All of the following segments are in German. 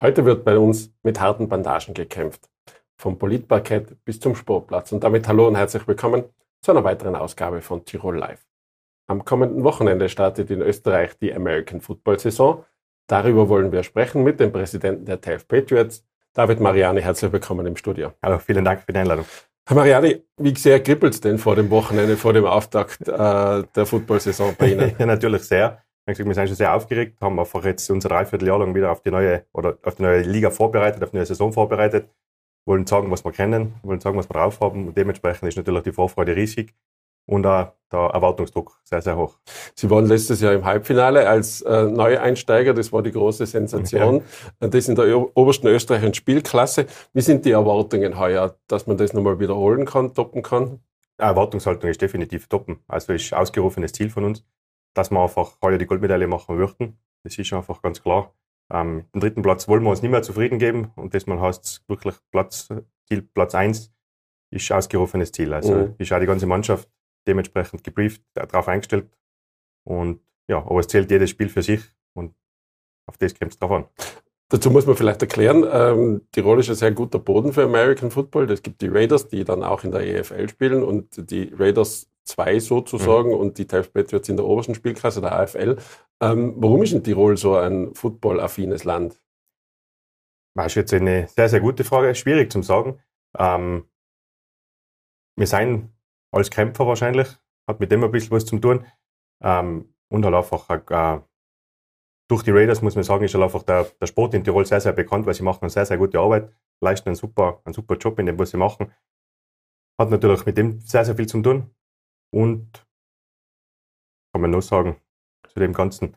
Heute wird bei uns mit harten Bandagen gekämpft. Vom Politparkett bis zum Sportplatz. Und damit hallo und herzlich willkommen zu einer weiteren Ausgabe von Tirol Live. Am kommenden Wochenende startet in Österreich die American Football Saison. Darüber wollen wir sprechen mit dem Präsidenten der Telfs Patriots, David Mariani. Herzlich willkommen im Studio. Hallo, vielen Dank für die Einladung. Herr Mariani, wie sehr kribbelt es denn vor dem Wochenende, vor dem Auftakt der Football-Saison bei Ihnen? Ja, natürlich sehr. Wir sind schon sehr aufgeregt, haben einfach jetzt unser Dreivierteljahr lang wieder auf die neue Liga vorbereitet, auf die neue Saison vorbereitet, wollen sagen, was wir kennen, wollen sagen, was wir drauf haben, und dementsprechend ist natürlich die Vorfreude riesig und auch der Erwartungsdruck sehr, sehr hoch. Sie waren letztes Jahr im Halbfinale als Neueinsteiger, das war die große Sensation, ja. Das in der obersten österreichischen Spielklasse. Wie sind die Erwartungen heuer, dass man das nochmal wiederholen kann, toppen kann? Die Erwartungshaltung ist definitiv toppen, also ist ausgerufenes Ziel von uns, dass wir einfach heuer die Goldmedaille machen würden. Das ist einfach ganz klar. Den dritten Platz wollen wir uns nicht mehr zufrieden geben. Und diesmal heißt es wirklich Platz 1 ist ausgerufenes Ziel. Also ist auch die ganze Mannschaft dementsprechend gebrieft, darauf eingestellt. Und ja, aber es zählt jedes Spiel für sich und auf das kommt es drauf an. Dazu muss man vielleicht erklären, Tirol ist ein sehr guter Boden für American Football. Es gibt die Raiders, die dann auch in der EFL spielen, und die Raiders 2 sozusagen und die Telfs Patriots in der obersten Spielklasse, der AFL. Warum ist in Tirol so ein footballaffines Land? Das ist jetzt eine sehr, sehr gute Frage. Schwierig zu sagen. Wir sind als Kämpfer wahrscheinlich, hat mit dem ein bisschen was zu tun. Und halt einfach durch die Raiders, muss man sagen, ist halt einfach der Sport in Tirol sehr, sehr bekannt, weil sie machen eine sehr, sehr gute Arbeit, leisten einen super Job in dem, was sie machen. Hat natürlich mit dem sehr, sehr viel zu tun. Und kann man noch sagen zu dem Ganzen?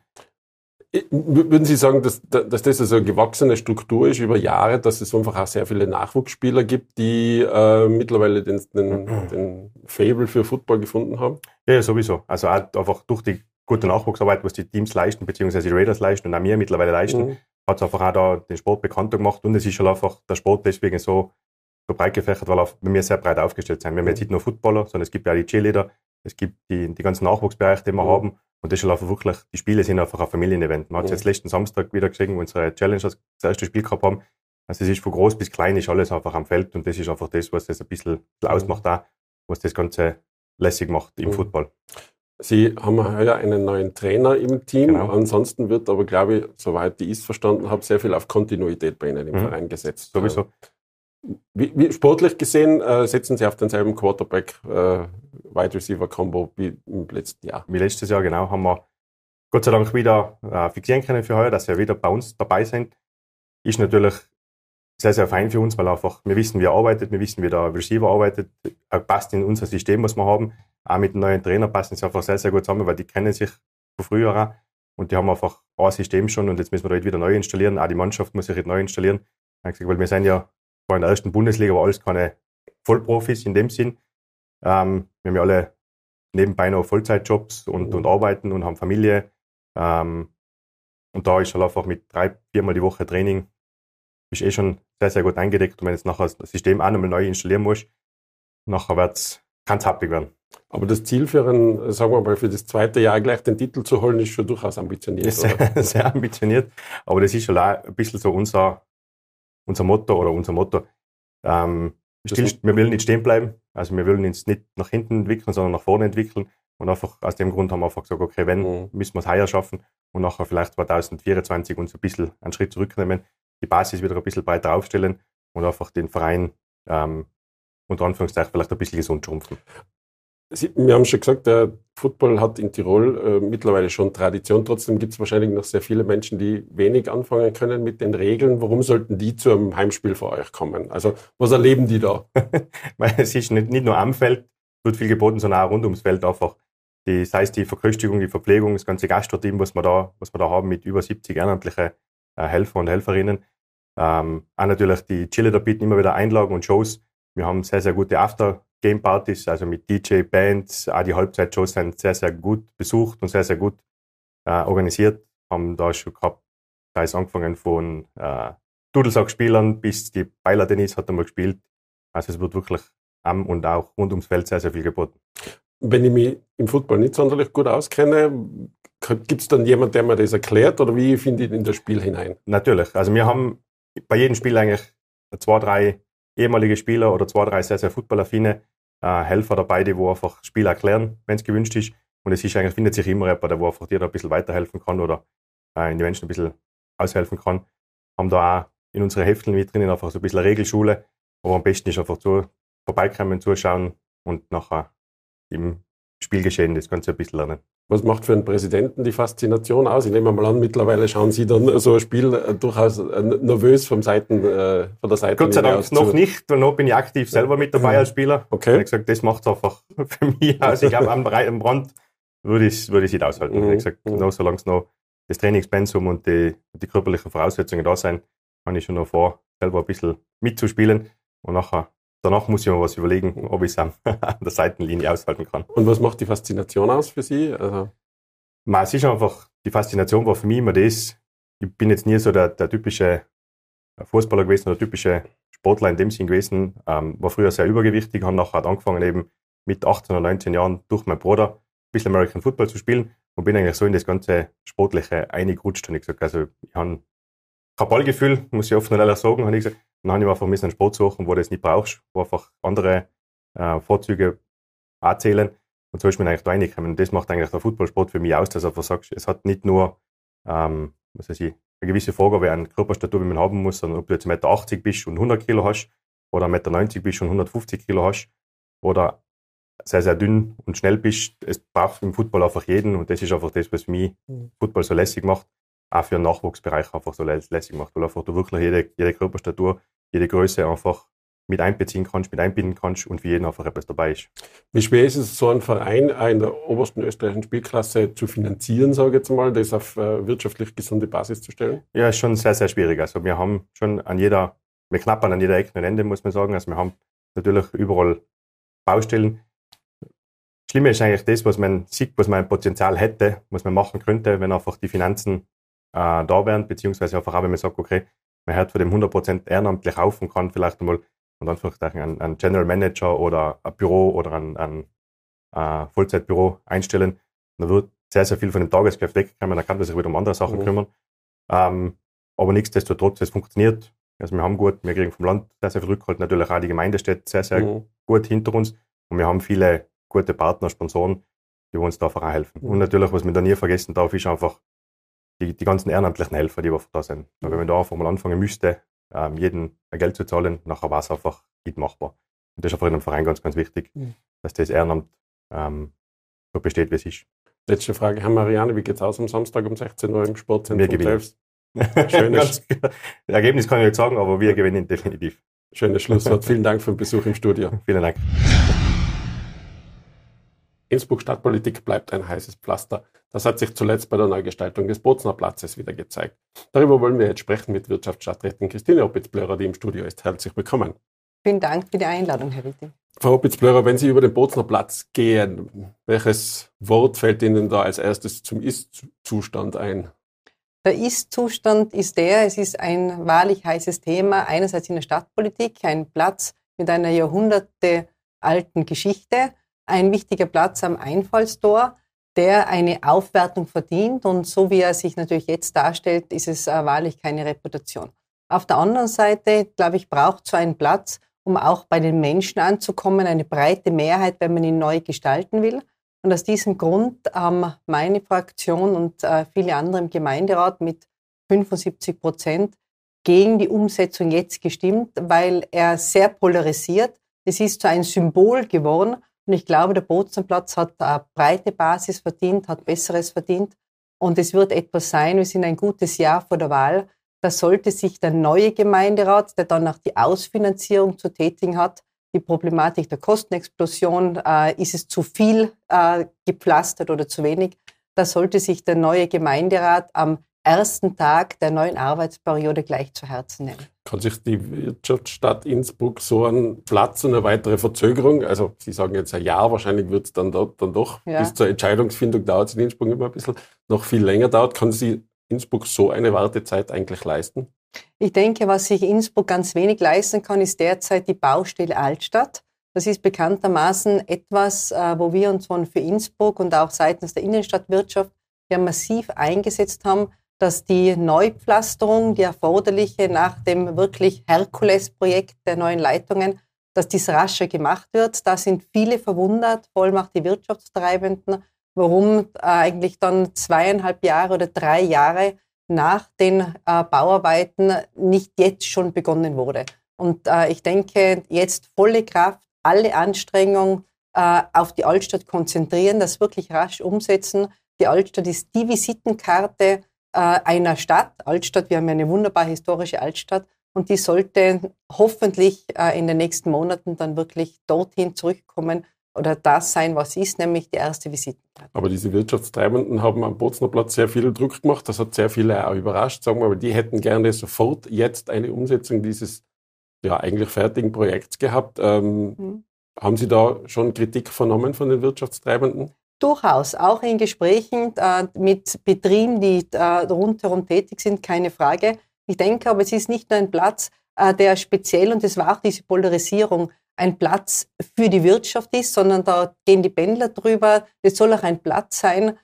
Würden Sie sagen, dass das also eine gewachsene Struktur ist über Jahre, dass es einfach auch sehr viele Nachwuchsspieler gibt, die mittlerweile den Faible für Football gefunden haben? Ja, sowieso. Also auch einfach durch die gute Nachwuchsarbeit, was die Teams leisten, beziehungsweise die Raiders leisten und auch wir mittlerweile leisten, hat es einfach auch da den Sport bekannter gemacht. Und es ist halt einfach der Sport deswegen so breit gefächert, weil wir sehr breit aufgestellt sind. Wir haben jetzt nicht nur Footballer, sondern es gibt ja auch die Cheerleader, es gibt die ganzen Nachwuchsbereiche, die wir haben, und das ist halt wirklich, die Spiele sind einfach ein Familienevent. Man hat es jetzt letzten Samstag wieder gesehen, wo unsere Challengers das erste Spiel gehabt haben. Also es ist von groß bis klein, ist alles einfach am Feld, und das ist einfach das, was das ein bisschen ausmacht auch, was das Ganze lässig macht im Football. Sie haben heuer einen neuen Trainer im Team. Genau. Ansonsten wird aber, glaube ich, soweit ich es verstanden habe, sehr viel auf Kontinuität bei Ihnen im Verein gesetzt. Sowieso. Wie sportlich gesehen setzen Sie auf denselben Quarterback-Wide-Receiver-Combo wie im letzten Jahr? Wie letztes Jahr, genau, haben wir Gott sei Dank wieder fixieren können für heuer, dass wir wieder bei uns dabei sind. Ist natürlich sehr, sehr fein für uns, weil einfach wir wissen, wie er arbeitet, wir wissen, wie der Receiver arbeitet. Er passt in unser System, was wir haben. Auch mit dem neuen Trainer passen sie einfach sehr, sehr gut zusammen, weil die kennen sich von früher auch. Und die haben einfach ein System schon, und jetzt müssen wir da halt wieder neu installieren. Auch die Mannschaft muss sich halt neu installieren. Weil wir sind ja in der ersten Bundesliga, aber alles keine Vollprofis in dem Sinn. Wir haben ja alle nebenbei noch Vollzeitjobs und arbeiten und haben Familie. Und da ist halt einfach mit 3-4 Mal die Woche Training, ist eh schon sehr, sehr gut eingedeckt. Und wenn jetzt nachher das System auch nochmal neu installieren musst, nachher wird's ganz happig werden. Aber das Ziel für das zweite Jahr gleich den Titel zu holen, ist schon durchaus ambitioniert. Ist sehr, sehr ambitioniert. Aber das ist schon auch ein bisschen so unser Motto. Wir wollen nicht stehen bleiben, also wir wollen uns nicht nach hinten entwickeln, sondern nach vorne entwickeln, und einfach aus dem Grund haben wir einfach gesagt, okay, müssen wir es heuer schaffen und nachher vielleicht 2024 uns ein bisschen einen Schritt zurücknehmen, die Basis wieder ein bisschen breiter aufstellen und einfach den Verein unter Anführungszeichen vielleicht ein bisschen gesund schrumpfen. Wir haben schon gesagt, der Football hat in Tirol mittlerweile schon Tradition. Trotzdem gibt es wahrscheinlich noch sehr viele Menschen, die wenig anfangen können mit den Regeln. Warum sollten die zu einem Heimspiel vor euch kommen? Also was erleben die da? Es ist nicht nur am Feld, wird viel geboten, sondern auch rund ums Feld einfach. Das heißt, die Verköstigung, die Verpflegung, das ganze Gastro-Team, was wir da haben mit über 70 ehrenamtlichen Helfer und Helferinnen. Auch natürlich die Cheerleader bieten immer wieder Einlagen und Shows. Wir haben sehr, sehr gute After-Game-Partys, also mit DJ, Bands, auch die Halbzeitshows sind sehr, sehr gut besucht und sehr, sehr gut organisiert. Haben da schon gehabt, da ist angefangen von Dudelsackspielern bis die Beilertennis hat einmal gespielt. Also es wird wirklich am und auch rund ums Feld sehr, sehr viel geboten. Wenn ich mich im Football nicht sonderlich gut auskenne, gibt es dann jemanden, der mir das erklärt, oder wie finde ich in das Spiel hinein? Natürlich, also wir haben bei jedem Spiel eigentlich zwei, drei ehemalige Spieler oder zwei, drei sehr, sehr footballaffine Helfer dabei, die einfach das Spiel erklären, wenn es gewünscht ist. Und es ist eigentlich, findet sich immer jemand, der wo einfach dir da ein bisschen weiterhelfen kann oder in die Menschen ein bisschen aushelfen kann. Haben da auch in unseren Hefteln mit drinnen einfach so ein bisschen eine Regelschule, aber am besten ist einfach so vorbeikommen, zuschauen und nachher im Spielgeschehen das Ganze ein bisschen lernen. Was macht für einen Präsidenten die Faszination aus? Ich nehme mal an, mittlerweile schauen Sie dann so ein Spiel durchaus nervös von der Seite. Gott sei Dank aus noch nicht, weil noch bin ich aktiv selber mit dabei als Spieler. Okay. Und ich gesagt, das macht es einfach für mich aus. Ich glaube, am Brand würde ich nicht aushalten. Ich gesagt, noch, solange es noch das Trainingspensum und die körperlichen Voraussetzungen da sind, kann ich schon noch vor, selber ein bisschen mitzuspielen und nachher. Danach muss ich mir was überlegen, ob ich es an der Seitenlinie aushalten kann. Und was macht die Faszination aus für Sie? Also es ist einfach, die Faszination war für mich immer das, ich bin jetzt nie so der typische Fußballer gewesen oder typische Sportler in dem Sinn gewesen, war früher sehr übergewichtig, habe nachher angefangen eben mit 18 oder 19 Jahren durch meinen Bruder ein bisschen American Football zu spielen und bin eigentlich so in das ganze Sportliche eingerutscht und ich gesagt, also ich habe kein Ballgefühl, muss ich oft noch ehrlich sagen, habe ich gesagt, dann habe ich einfach einen Sport suchen, wo du es nicht brauchst, wo einfach andere Vorzüge anzählen. Und so ist man eigentlich da reingekommen. Und das macht eigentlich der Footballsport für mich aus, dass du einfach sagst, es hat nicht nur eine gewisse Vorgabe an Körperstatur, wie man haben muss, sondern ob du jetzt 1,80 Meter bist und 100 Kilo hast oder 1,90 Meter bist und 150 Kilo hast oder sehr, sehr dünn und schnell bist. Es braucht im Football einfach jeden und das ist einfach das, was für mich Football so lässig macht. Auch für den Nachwuchsbereich einfach so lässig macht, weil einfach du wirklich jede Körperstatur, jede Größe einfach mit einbeziehen kannst, mit einbinden kannst und für jeden einfach etwas dabei ist. Wie schwer ist es, so einen Verein in der obersten österreichischen Spielklasse zu finanzieren, sage ich jetzt mal, das auf wirtschaftlich gesunde Basis zu stellen? Ja, ist schon sehr, sehr schwierig. Also wir haben schon wir knappern an jeder Ecke und Ende, muss man sagen. Also wir haben natürlich überall Baustellen. Schlimmer ist eigentlich das, was man sieht, was man Potenzial hätte, was man machen könnte, wenn einfach die Finanzen da wären, beziehungsweise einfach auch, wenn man sagt, okay, man hört von dem 100% ehrenamtlich auf und kann vielleicht einmal in Anführungszeichen einen General Manager oder ein Büro oder ein Vollzeitbüro einstellen, dann wird sehr, sehr viel von dem Tagesgeschäft wegkommen, dann kann man sich wieder um andere Sachen kümmern. Aber nichtsdestotrotz, es funktioniert. Also wir haben gut, wir kriegen vom Land sehr, sehr viel Rückhalt, natürlich auch die Gemeinde steht sehr, sehr gut hinter uns und wir haben viele gute Partner, Sponsoren, die uns da auch helfen. Und natürlich, was man da nie vergessen darf, ist einfach die ganzen ehrenamtlichen Helfer, die einfach da sind. Weil wenn man da einfach mal anfangen müsste, jedem Geld zu zahlen, nachher war es einfach nicht machbar. Und das ist einfach in einem Verein ganz, ganz wichtig, dass das Ehrenamt so besteht, wie es ist. Letzte Frage, Herr Mariani, wie geht's aus am Samstag um 16 Uhr im Sportzentrum Telfs? Schönes Ergebnis kann ich nicht sagen, aber wir gewinnen definitiv. Schönes Schlusswort. Vielen Dank für den Besuch im Studio. Vielen Dank. Innsbruck Stadtpolitik bleibt ein heißes Pflaster. Das hat sich zuletzt bei der Neugestaltung des Bozner Platzes wieder gezeigt. Darüber wollen wir jetzt sprechen mit Wirtschaftsstadträtin Christine Oppitz-Plörer, die im Studio ist. Herzlich willkommen. Vielen Dank für die Einladung, Herr Witte. Frau Oppitz-Plörer, wenn Sie über den Bozner Platz gehen, welches Wort fällt Ihnen da als erstes zum Ist-Zustand ein? Der Ist-Zustand ist es ist ein wahrlich heißes Thema, einerseits in der Stadtpolitik, ein Platz mit einer jahrhundertealten Geschichte, ein wichtiger Platz am Einfallstor, der eine Aufwertung verdient und so wie er sich natürlich jetzt darstellt, ist es wahrlich keine Reputation. Auf der anderen Seite, glaube ich, braucht so ein Platz, um auch bei den Menschen anzukommen, eine breite Mehrheit, wenn man ihn neu gestalten will. Und aus diesem Grund haben meine Fraktion und viele andere im Gemeinderat mit 75% gegen die Umsetzung jetzt gestimmt, weil er sehr polarisiert. Es ist so ein Symbol geworden. Und ich glaube, der Bozner Platz hat eine breite Basis verdient, hat Besseres verdient. Und es wird etwas sein, wir sind ein gutes Jahr vor der Wahl. Da sollte sich der neue Gemeinderat, der dann auch die Ausfinanzierung zu tätigen hat, die Problematik der Kostenexplosion, ist es zu viel gepflastert oder zu wenig, da sollte sich der neue Gemeinderat am ersten Tag der neuen Arbeitsperiode gleich zu Herzen nehmen. Kann sich die Wirtschaftsstadt Innsbruck so einen Platz und eine weitere Verzögerung, also Sie sagen jetzt ein Jahr, wahrscheinlich wird es dann doch, ja, bis zur Entscheidungsfindung dauert es in Innsbruck immer ein bisschen, noch viel länger dauert, kann sich Innsbruck so eine Wartezeit eigentlich leisten? Ich denke, was sich Innsbruck ganz wenig leisten kann, ist derzeit die Baustelle Altstadt. Das ist bekanntermaßen etwas, wo wir uns von für Innsbruck und auch seitens der Innenstadtwirtschaft ja massiv eingesetzt haben, dass die Neupflasterung, die erforderliche nach dem wirklich Herkules-Projekt der neuen Leitungen, dass dies rascher gemacht wird. Da sind viele verwundert, vor allem auch die Wirtschaftstreibenden, warum eigentlich dann 2,5 Jahre oder 3 Jahre nach den Bauarbeiten nicht jetzt schon begonnen wurde. Und ich denke, jetzt volle Kraft, alle Anstrengungen auf die Altstadt konzentrieren, das wirklich rasch umsetzen. Die Altstadt ist die Visitenkarte einer Stadt. Altstadt, wir haben eine wunderbar historische Altstadt und die sollte hoffentlich in den nächsten Monaten dann wirklich dorthin zurückkommen, oder das sein, was ist, nämlich die erste Visitenkarte. Aber diese Wirtschaftstreibenden haben am Bozner Platz sehr viel Druck gemacht. Das hat sehr viele auch überrascht, sagen wir mal. Die hätten gerne sofort jetzt eine Umsetzung dieses ja eigentlich fertigen Projekts gehabt. Haben Sie da schon Kritik vernommen von den Wirtschaftstreibenden? Durchaus, auch in Gesprächen mit Betrieben, die rundherum tätig sind, keine Frage. Ich denke aber, es ist nicht nur ein Platz, der speziell, und es war auch diese Polarisierung, ein Platz für die Wirtschaft ist, sondern da gehen die Pendler drüber. Es soll auch ein Platz sein,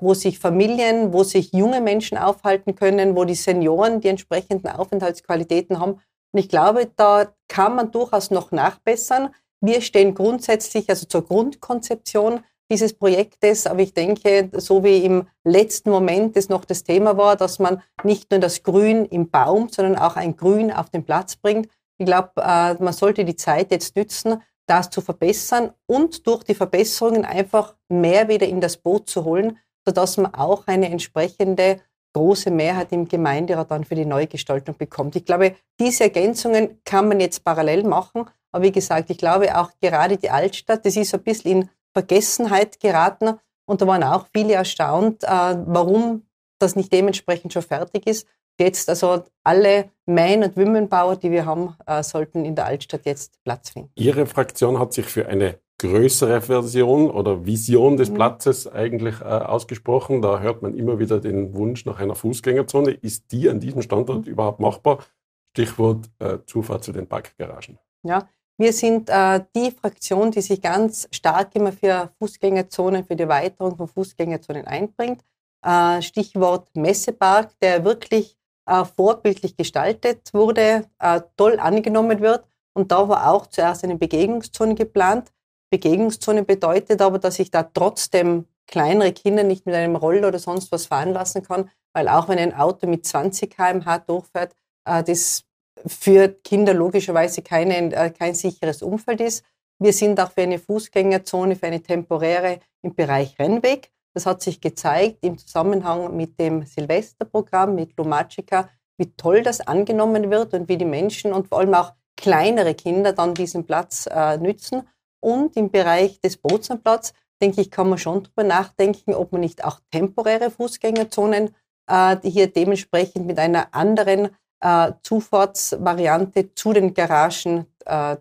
wo sich Familien, wo sich junge Menschen aufhalten können, wo die Senioren die entsprechenden Aufenthaltsqualitäten haben. Und ich glaube, da kann man durchaus noch nachbessern. Wir stehen grundsätzlich, also zur Grundkonzeption dieses Projektes, aber ich denke, so wie im letzten Moment es noch das Thema war, dass man nicht nur das Grün im Baum, sondern auch ein Grün auf den Platz bringt. Ich glaube, man sollte die Zeit jetzt nützen, das zu verbessern und durch die Verbesserungen einfach mehr wieder in das Boot zu holen, sodass man auch eine entsprechende große Mehrheit im Gemeinderat dann für die Neugestaltung bekommt. Ich glaube, diese Ergänzungen kann man jetzt parallel machen. Aber wie gesagt, ich glaube auch gerade die Altstadt, das ist ein bisschen in Vergessenheit geraten. Und da waren auch viele erstaunt, warum das nicht dementsprechend schon fertig ist. Jetzt also alle Main- und Wimmenbauer, die wir haben, sollten in der Altstadt jetzt Platz finden. Ihre Fraktion hat sich für eine größere Version oder Vision des Platzes eigentlich ausgesprochen. Da hört man immer wieder den Wunsch nach einer Fußgängerzone. Ist die an diesem Standort überhaupt machbar? Stichwort Zufahrt zu den Parkgaragen. Ja, wir sind die Fraktion, die sich ganz stark immer für Fußgängerzonen, für die Erweiterung von Fußgängerzonen einbringt. Stichwort Messepark, der wirklich vorbildlich gestaltet wurde, toll angenommen wird. Und da war auch zuerst eine Begegnungszone geplant. Begegnungszone bedeutet aber, dass ich da trotzdem kleinere Kinder nicht mit einem Roller oder sonst was fahren lassen kann, weil auch wenn ein Auto mit 20 km/h durchfährt, das für Kinder logischerweise kein sicheres Umfeld ist. Wir sind auch für eine Fußgängerzone, für eine temporäre im Bereich Rennweg. Das hat sich gezeigt im Zusammenhang mit dem Silvesterprogramm, mit Lomagica, wie toll das angenommen wird und wie die Menschen und vor allem auch kleinere Kinder dann diesen Platz nützen. Und im Bereich des Bozner Platz, denke ich, kann man schon darüber nachdenken, ob man nicht auch temporäre Fußgängerzonen die hier dementsprechend mit einer anderen Zufahrtsvariante zu den Garagen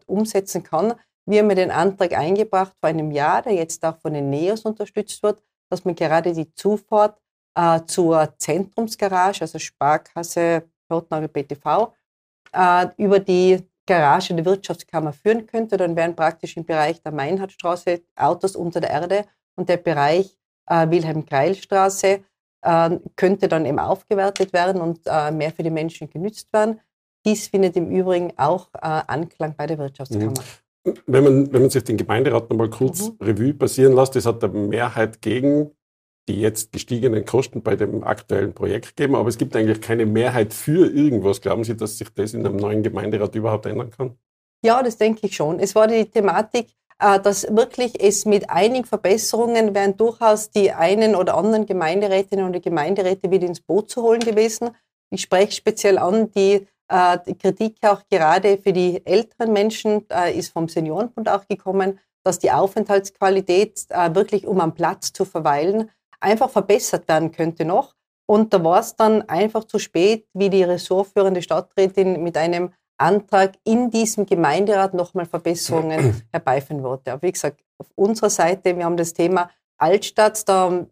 umsetzen kann. Wir haben den Antrag eingebracht vor einem Jahr, der jetzt auch von den NEOS unterstützt wird, dass man gerade die Zufahrt zur Zentrumsgarage, also Sparkasse, Plotnagel, BTV, über die Garage der Wirtschaftskammer führen könnte. Dann wären praktisch im Bereich der Meinhardtstraße Autos unter der Erde und der Bereich Wilhelm-Greil-Straße könnte dann eben aufgewertet werden und mehr für die Menschen genützt werden. Dies findet im Übrigen auch Anklang bei der Wirtschaftskammer. Wenn man sich den Gemeinderat nochmal kurz Revue passieren lässt, es hat eine Mehrheit gegen die jetzt gestiegenen Kosten bei dem aktuellen Projekt gegeben, aber es gibt eigentlich keine Mehrheit für irgendwas. Glauben Sie, dass sich das in einem neuen Gemeinderat überhaupt ändern kann? Ja, das denke ich schon. Es war die Thematik, dass wirklich es mit einigen Verbesserungen wären durchaus die einen oder anderen Gemeinderätinnen und Gemeinderäte wieder ins Boot zu holen gewesen. Ich spreche speziell an, die Kritik auch gerade für die älteren Menschen ist vom Seniorenbund auch gekommen, dass die Aufenthaltsqualität wirklich, um am Platz zu verweilen, einfach verbessert werden könnte noch. Und da war es dann einfach zu spät, wie die ressortführende Stadträtin mit einem Antrag in diesem Gemeinderat nochmal Verbesserungen herbeiführen wollte. Aber wie gesagt, auf unserer Seite, wir haben das Thema Altstadt, da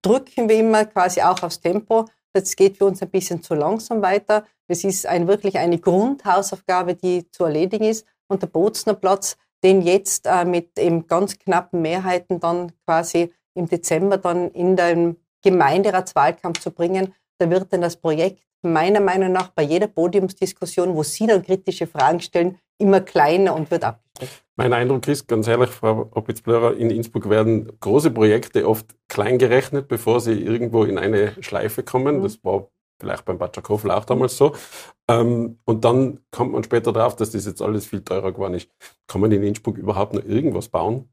drücken wir immer quasi auch aufs Tempo. Das geht für uns ein bisschen zu langsam weiter. Es ist wirklich eine Grundhausaufgabe, die zu erledigen ist. Und der Bozner Platz, den jetzt mit eben ganz knappen Mehrheiten dann quasi im Dezember dann in den Gemeinderatswahlkampf zu bringen, da wird dann das Projekt meiner Meinung nach bei jeder Podiumsdiskussion, wo Sie dann kritische Fragen stellen, immer kleiner und wird abgesteckt. Mein Eindruck ist, ganz ehrlich, Frau Oppitz-Plörer, in Innsbruck werden große Projekte oft klein gerechnet, bevor sie irgendwo in eine Schleife kommen. Mhm. Das war vielleicht beim Patscherkofel auch damals so. Und dann kommt man später drauf, dass das jetzt alles viel teurer geworden ist. Kann man in Innsbruck überhaupt noch irgendwas bauen?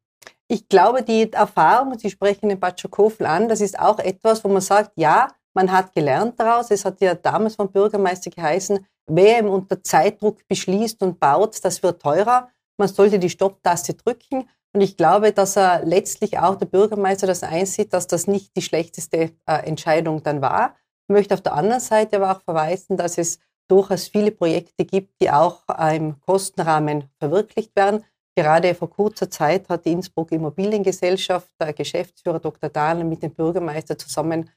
Ich glaube, die Erfahrung, Sie sprechen den Patscherkofel an, das ist auch etwas, wo man sagt, ja, man hat gelernt daraus. Es hat ja damals vom Bürgermeister geheißen, wer eben unter Zeitdruck beschließt und baut, das wird teurer. Man sollte die Stopptaste drücken. Und ich glaube, dass er letztlich auch der Bürgermeister das einsieht, dass das nicht die schlechteste Entscheidung dann war. Ich möchte auf der anderen Seite aber auch verweisen, dass es durchaus viele Projekte gibt, die auch im Kostenrahmen verwirklicht werden. Gerade vor kurzer Zeit hat die Innsbruck Immobiliengesellschaft, der Geschäftsführer Dr. Dahner, mit dem Bürgermeister zusammen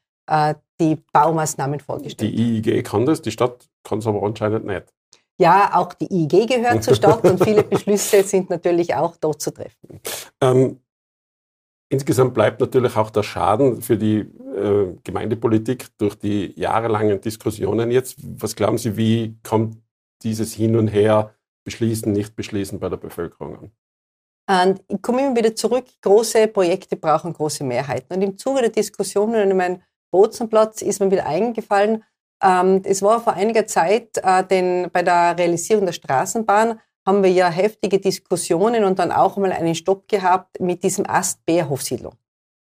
die Baumaßnahmen vorgestellt. Die IIG kann das, die Stadt kann es aber anscheinend nicht. Ja, auch die IIG gehört zur Stadt und viele Beschlüsse sind natürlich auch dort zu treffen. Insgesamt bleibt natürlich auch der Schaden für die Gemeindepolitik durch die jahrelangen Diskussionen jetzt. Was glauben Sie, wie kommt dieses Hin und Her, beschließen, nicht beschließen, bei der Bevölkerung an? Und ich komme immer wieder zurück, große Projekte brauchen große Mehrheiten. Und im Zuge der Diskussionen über meinen Bozner Platz ist mir wieder eingefallen, es war vor einiger Zeit, denn bei der Realisierung der Straßenbahn haben wir ja heftige Diskussionen und dann auch mal einen Stopp gehabt mit diesem Ast-Beerhof-Siedlung.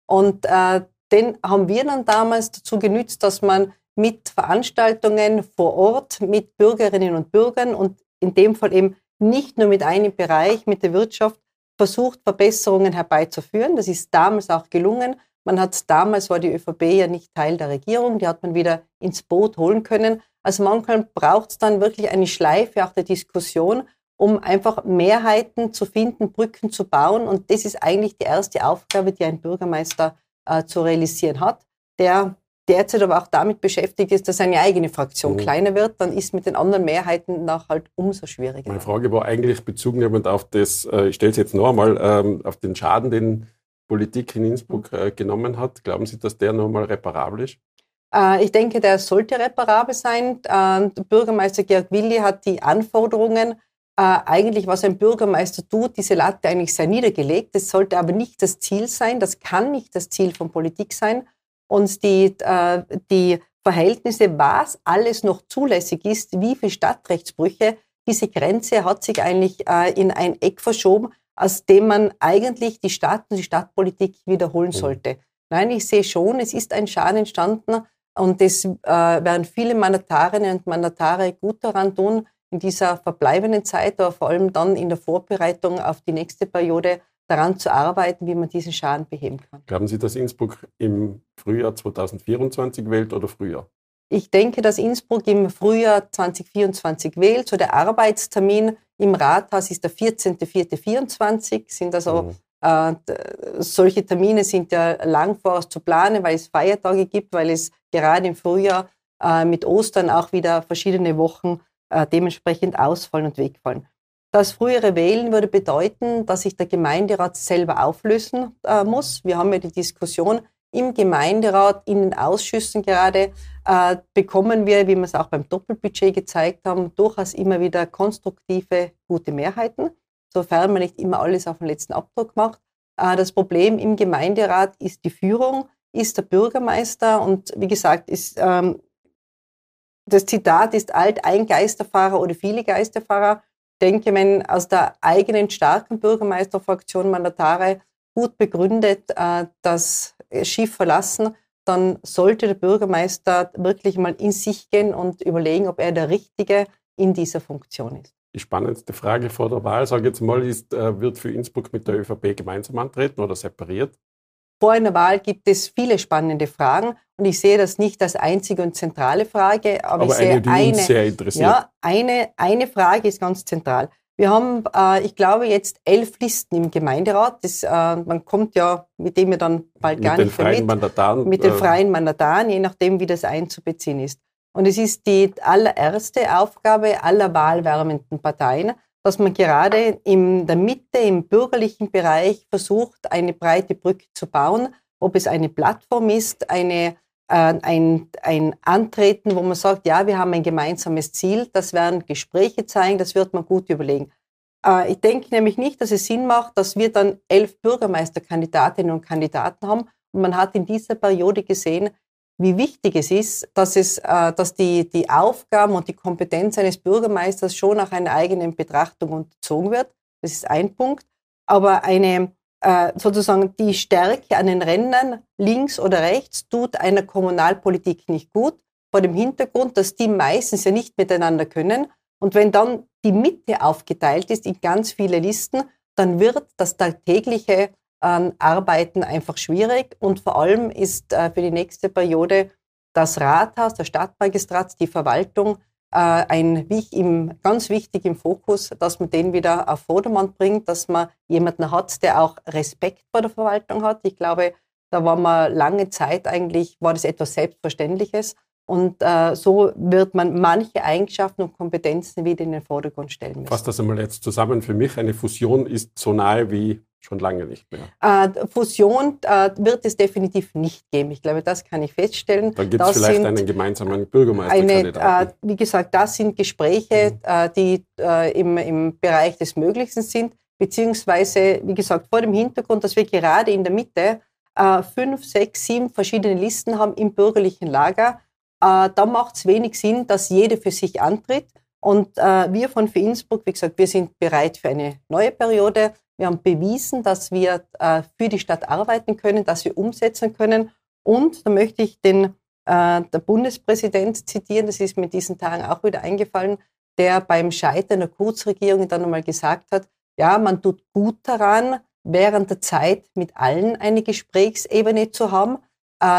Und den haben wir dann damals dazu genützt, dass man mit Veranstaltungen vor Ort, mit Bürgerinnen und Bürgern und in dem Fall eben nicht nur mit einem Bereich, mit der Wirtschaft, versucht, Verbesserungen herbeizuführen. Das ist damals auch gelungen. Man hat damals, war die ÖVP ja nicht Teil der Regierung, die hat man wieder ins Boot holen können. Also manchmal braucht es dann wirklich eine Schleife auch der Diskussion, um einfach Mehrheiten zu finden, Brücken zu bauen. Und das ist eigentlich die erste Aufgabe, die ein Bürgermeister zu realisieren hat, der derzeit aber auch damit beschäftigt ist, dass seine eigene Fraktion kleiner wird, dann ist mit den anderen Mehrheiten nach halt umso schwieriger. Meine Frage war eigentlich bezogen auf das, ich stelle es jetzt noch einmal, auf den Schaden, den Politik in Innsbruck genommen hat. Glauben Sie, dass der noch einmal reparabel ist? Ich denke, der sollte reparabel sein. Bürgermeister Georg Willi hat die Anforderungen, eigentlich was ein Bürgermeister tut, diese Latte eigentlich sehr niedergelegt. Das sollte aber nicht das Ziel sein. Das kann nicht das Ziel von Politik sein. Und die Verhältnisse, was alles noch zulässig ist, wie viele Stadtrechtsbrüche, diese Grenze hat sich eigentlich in ein Eck verschoben, aus dem man eigentlich die Stadt und die Stadtpolitik wiederholen sollte. Nein, ich sehe schon, es ist ein Schaden entstanden und das werden viele Mandatarinnen und Mandatare gut daran tun, in dieser verbleibenden Zeit, aber vor allem dann in der Vorbereitung auf die nächste Periode, daran zu arbeiten, wie man diesen Schaden beheben kann. Glauben Sie, dass Innsbruck im Frühjahr 2024 wählt oder früher? Ich denke, dass Innsbruck im Frühjahr 2024 wählt. So der Arbeitstermin im Rathaus ist der 14.04.24. Sind also solche Termine sind ja lang voraus zu planen, weil es Feiertage gibt, weil es gerade im Frühjahr mit Ostern auch wieder verschiedene Wochen dementsprechend ausfallen und wegfallen. Das frühere Wählen würde bedeuten, dass sich der Gemeinderat selber auflösen muss. Wir haben ja die Diskussion im Gemeinderat, in den Ausschüssen gerade, bekommen wir, wie wir es auch beim Doppelbudget gezeigt haben, durchaus immer wieder konstruktive, gute Mehrheiten, sofern man nicht immer alles auf den letzten Abdruck macht. Das Problem im Gemeinderat ist die Führung, ist der Bürgermeister und wie gesagt, ist, das Zitat ist alt, ein Geisterfahrer oder viele Geisterfahrer. Ich denke, wenn aus der eigenen starken Bürgermeisterfraktion Mandatare gut begründet das Schiff verlassen, dann sollte der Bürgermeister wirklich mal in sich gehen und überlegen, ob er der Richtige in dieser Funktion ist. Die spannendste Frage vor der Wahl, sage ich jetzt mal, ist, wird für Innsbruck mit der ÖVP gemeinsam antreten oder separiert? Vor einer Wahl gibt es viele spannende Fragen und ich sehe das nicht als einzige und zentrale Frage, aber ich sehe eine Frage ist ganz zentral. Wir haben, ich glaube, jetzt 11 Listen im Gemeinderat. Das, man kommt ja mit dem ja dann bald gar nicht mehr mit. Mit den freien Mandataren, je nachdem, wie das einzubeziehen ist. Und es ist die allererste Aufgabe aller wahlwärmenden Parteien, dass man gerade in der Mitte, im bürgerlichen Bereich versucht, eine breite Brücke zu bauen, ob es eine Plattform ist, eine ein Antreten, wo man sagt, ja, wir haben ein gemeinsames Ziel, das werden Gespräche zeigen, das wird man gut überlegen. Ich denke nämlich nicht, dass es Sinn macht, dass wir dann 11 Bürgermeisterkandidatinnen und Kandidaten haben. Und man hat in dieser Periode gesehen, wie wichtig es ist, dass die Aufgaben und die Kompetenz eines Bürgermeisters schon nach einer eigenen Betrachtung unterzogen wird. Das ist ein Punkt. Aber sozusagen die Stärke an den Rändern, links oder rechts, tut einer Kommunalpolitik nicht gut, vor dem Hintergrund, dass die meistens ja nicht miteinander können. Und wenn dann die Mitte aufgeteilt ist in ganz viele Listen, dann wird das tagtägliche Arbeiten einfach schwierig. Und vor allem ist für die nächste Periode das Rathaus, der Stadtmagistrat, die Verwaltung ganz wichtig im Fokus, dass man den wieder auf Vordermann bringt, dass man jemanden hat, der auch Respekt vor der Verwaltung hat. Ich glaube, da war man lange Zeit eigentlich, war das etwas Selbstverständliches. Und so wird man manche Eigenschaften und Kompetenzen wieder in den Vordergrund stellen müssen. Fasst das einmal jetzt zusammen. Für mich, eine Fusion ist so nahe wie schon lange nicht mehr. Fusion wird es definitiv nicht geben. Ich glaube, das kann ich feststellen. Dann gibt es vielleicht einen gemeinsamen Bürgermeisterkandidaten. Wie gesagt, das sind Gespräche, die im Bereich des Möglichen sind, beziehungsweise, wie gesagt, vor dem Hintergrund, dass wir gerade in der Mitte 5, 6, 7 verschiedene Listen haben im bürgerlichen Lager. Da macht es wenig Sinn, dass jede für sich antritt. Und wir von Für Innsbruck, wie gesagt, wir sind bereit für eine neue Periode. Wir haben bewiesen, dass wir für die Stadt arbeiten können, dass wir umsetzen können. Und da möchte ich der Bundespräsident zitieren, das ist mir in diesen Tagen auch wieder eingefallen, der beim Scheitern der Kurzregierung dann nochmal gesagt hat, ja, man tut gut daran, während der Zeit mit allen eine Gesprächsebene zu haben.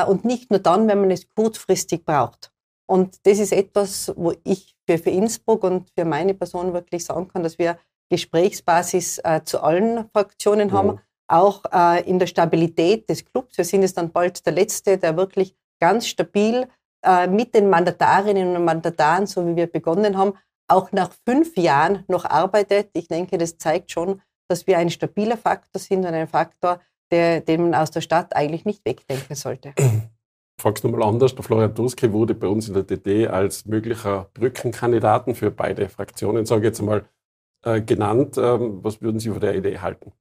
Und nicht nur dann, wenn man es kurzfristig braucht. Und das ist etwas, wo ich für Innsbruck und für meine Person wirklich sagen kann, dass wir Gesprächsbasis zu allen Fraktionen haben, auch in der Stabilität des Clubs. Wir sind jetzt dann bald der Letzte, der wirklich ganz stabil mit den Mandatarinnen und Mandataren, so wie wir begonnen haben, auch nach 5 Jahren noch arbeitet. Ich denke, das zeigt schon, dass wir ein stabiler Faktor sind und ein Faktor, den man aus der Stadt eigentlich nicht wegdenken sollte. Ich frage es nochmal anders. Der Florian Tursky wurde bei uns in der TT als möglicher Brückenkandidaten für beide Fraktionen, sage ich jetzt einmal, genannt. Was würden Sie von der Idee halten?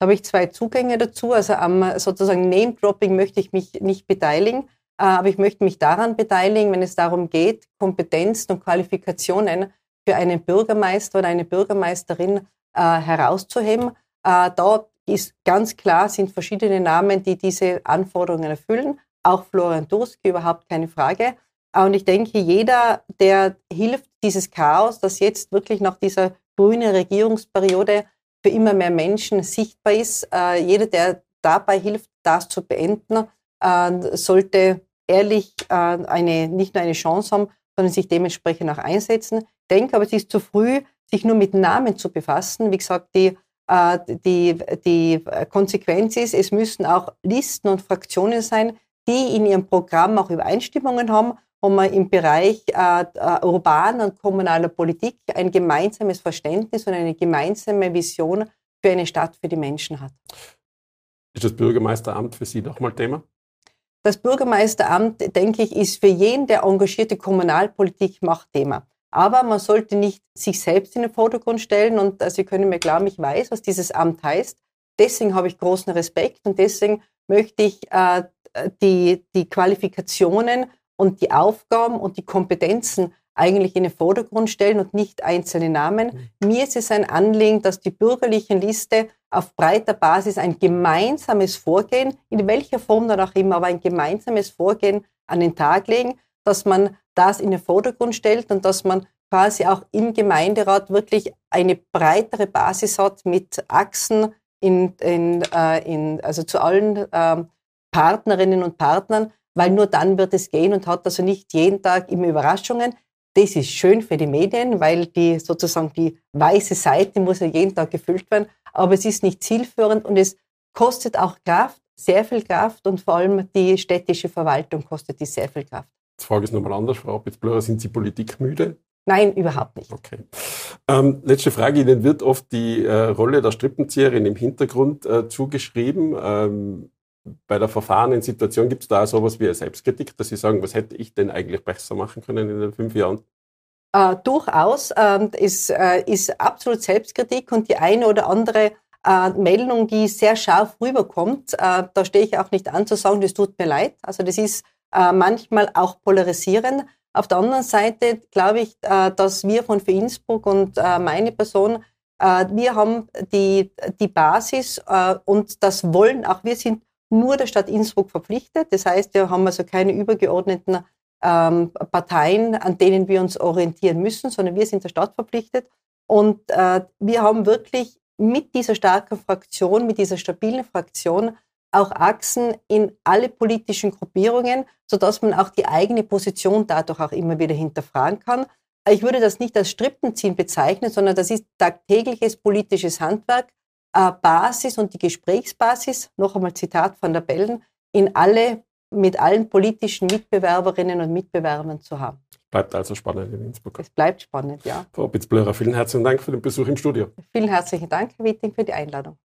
Da habe ich 2 Zugänge dazu. Also am sozusagen Name-Dropping möchte ich mich nicht beteiligen, aber ich möchte mich daran beteiligen, wenn es darum geht, Kompetenzen und Qualifikationen für einen Bürgermeister oder eine Bürgermeisterin herauszuheben. Da ist ganz klar, sind verschiedene Namen, die diese Anforderungen erfüllen. Auch Florian Tursky, überhaupt keine Frage. Und ich denke, jeder, der hilft, dieses Chaos, das jetzt wirklich nach dieser grünen Regierungsperiode für immer mehr Menschen sichtbar ist, jeder, der dabei hilft, das zu beenden, sollte ehrlich nicht nur eine Chance haben, sondern sich dementsprechend auch einsetzen. Ich denke aber, es ist zu früh, sich nur mit Namen zu befassen. Wie gesagt, die Konsequenz ist, es müssen auch Listen und Fraktionen sein, die in ihrem Programm auch Übereinstimmungen haben, wo man im Bereich urbaner und kommunaler Politik ein gemeinsames Verständnis und eine gemeinsame Vision für eine Stadt, für die Menschen hat. Ist das Bürgermeisteramt für Sie nochmal Thema? Das Bürgermeisteramt, denke ich, ist für jeden, der engagierte Kommunalpolitik macht, Thema. Aber man sollte nicht sich selbst in den Vordergrund stellen. Und Sie können mir glauben, ich weiß, was dieses Amt heißt. Deswegen habe ich großen Respekt und deswegen möchte ich die Qualifikationen und die Aufgaben und die Kompetenzen eigentlich in den Vordergrund stellen und nicht einzelne Namen. Mir ist es ein Anliegen, dass die bürgerlichen Liste auf breiter Basis ein gemeinsames Vorgehen, in welcher Form dann auch immer, aber ein gemeinsames Vorgehen an den Tag legen, dass man das in den Vordergrund stellt und dass man quasi auch im Gemeinderat wirklich eine breitere Basis hat mit Achsen also zu allen Partnerinnen und Partnern, weil nur dann wird es gehen und hat also nicht jeden Tag immer Überraschungen. Das ist schön für die Medien, weil die weiße Seite muss ja jeden Tag gefüllt werden, aber es ist nicht zielführend und es kostet auch Kraft, sehr viel Kraft und vor allem die städtische Verwaltung kostet die sehr viel Kraft. Die Frage ist nochmal anders, Frau Oppitz-Plörer, sind Sie politikmüde? Nein, überhaupt nicht. Okay. Letzte Frage, Ihnen wird oft die Rolle der Strippenzieherin im Hintergrund zugeschrieben. bei der verfahrenen Situation gibt es da auch sowas wie eine Selbstkritik, dass Sie sagen, was hätte ich denn eigentlich besser machen können in den 5 Jahren? Durchaus. Es ist absolut Selbstkritik und die eine oder andere Meldung, die sehr scharf rüberkommt, da stehe ich auch nicht an zu sagen, das tut mir leid. Also das ist manchmal auch polarisierend. Auf der anderen Seite glaube ich, dass wir von Für Innsbruck und meine Person, wir haben die Basis und das Wollen, auch wir sind nur der Stadt Innsbruck verpflichtet. Das heißt, wir haben also keine übergeordneten Parteien, an denen wir uns orientieren müssen, sondern wir sind der Stadt verpflichtet. Und wir haben wirklich mit dieser starken Fraktion, mit dieser stabilen Fraktion auch Achsen in alle politischen Gruppierungen, sodass man auch die eigene Position dadurch auch immer wieder hinterfragen kann. Ich würde das nicht als Strippenziehen bezeichnen, sondern das ist tagtägliches politisches Handwerk, Basis und die Gesprächsbasis, noch einmal Zitat von der Bellen, mit allen politischen Mitbewerberinnen und Mitbewerbern zu haben. Bleibt also spannend in Innsbruck. Es bleibt spannend, ja. Frau Oppitz-Plörer, vielen herzlichen Dank für den Besuch im Studio. Vielen herzlichen Dank, Herr Witting, für die Einladung.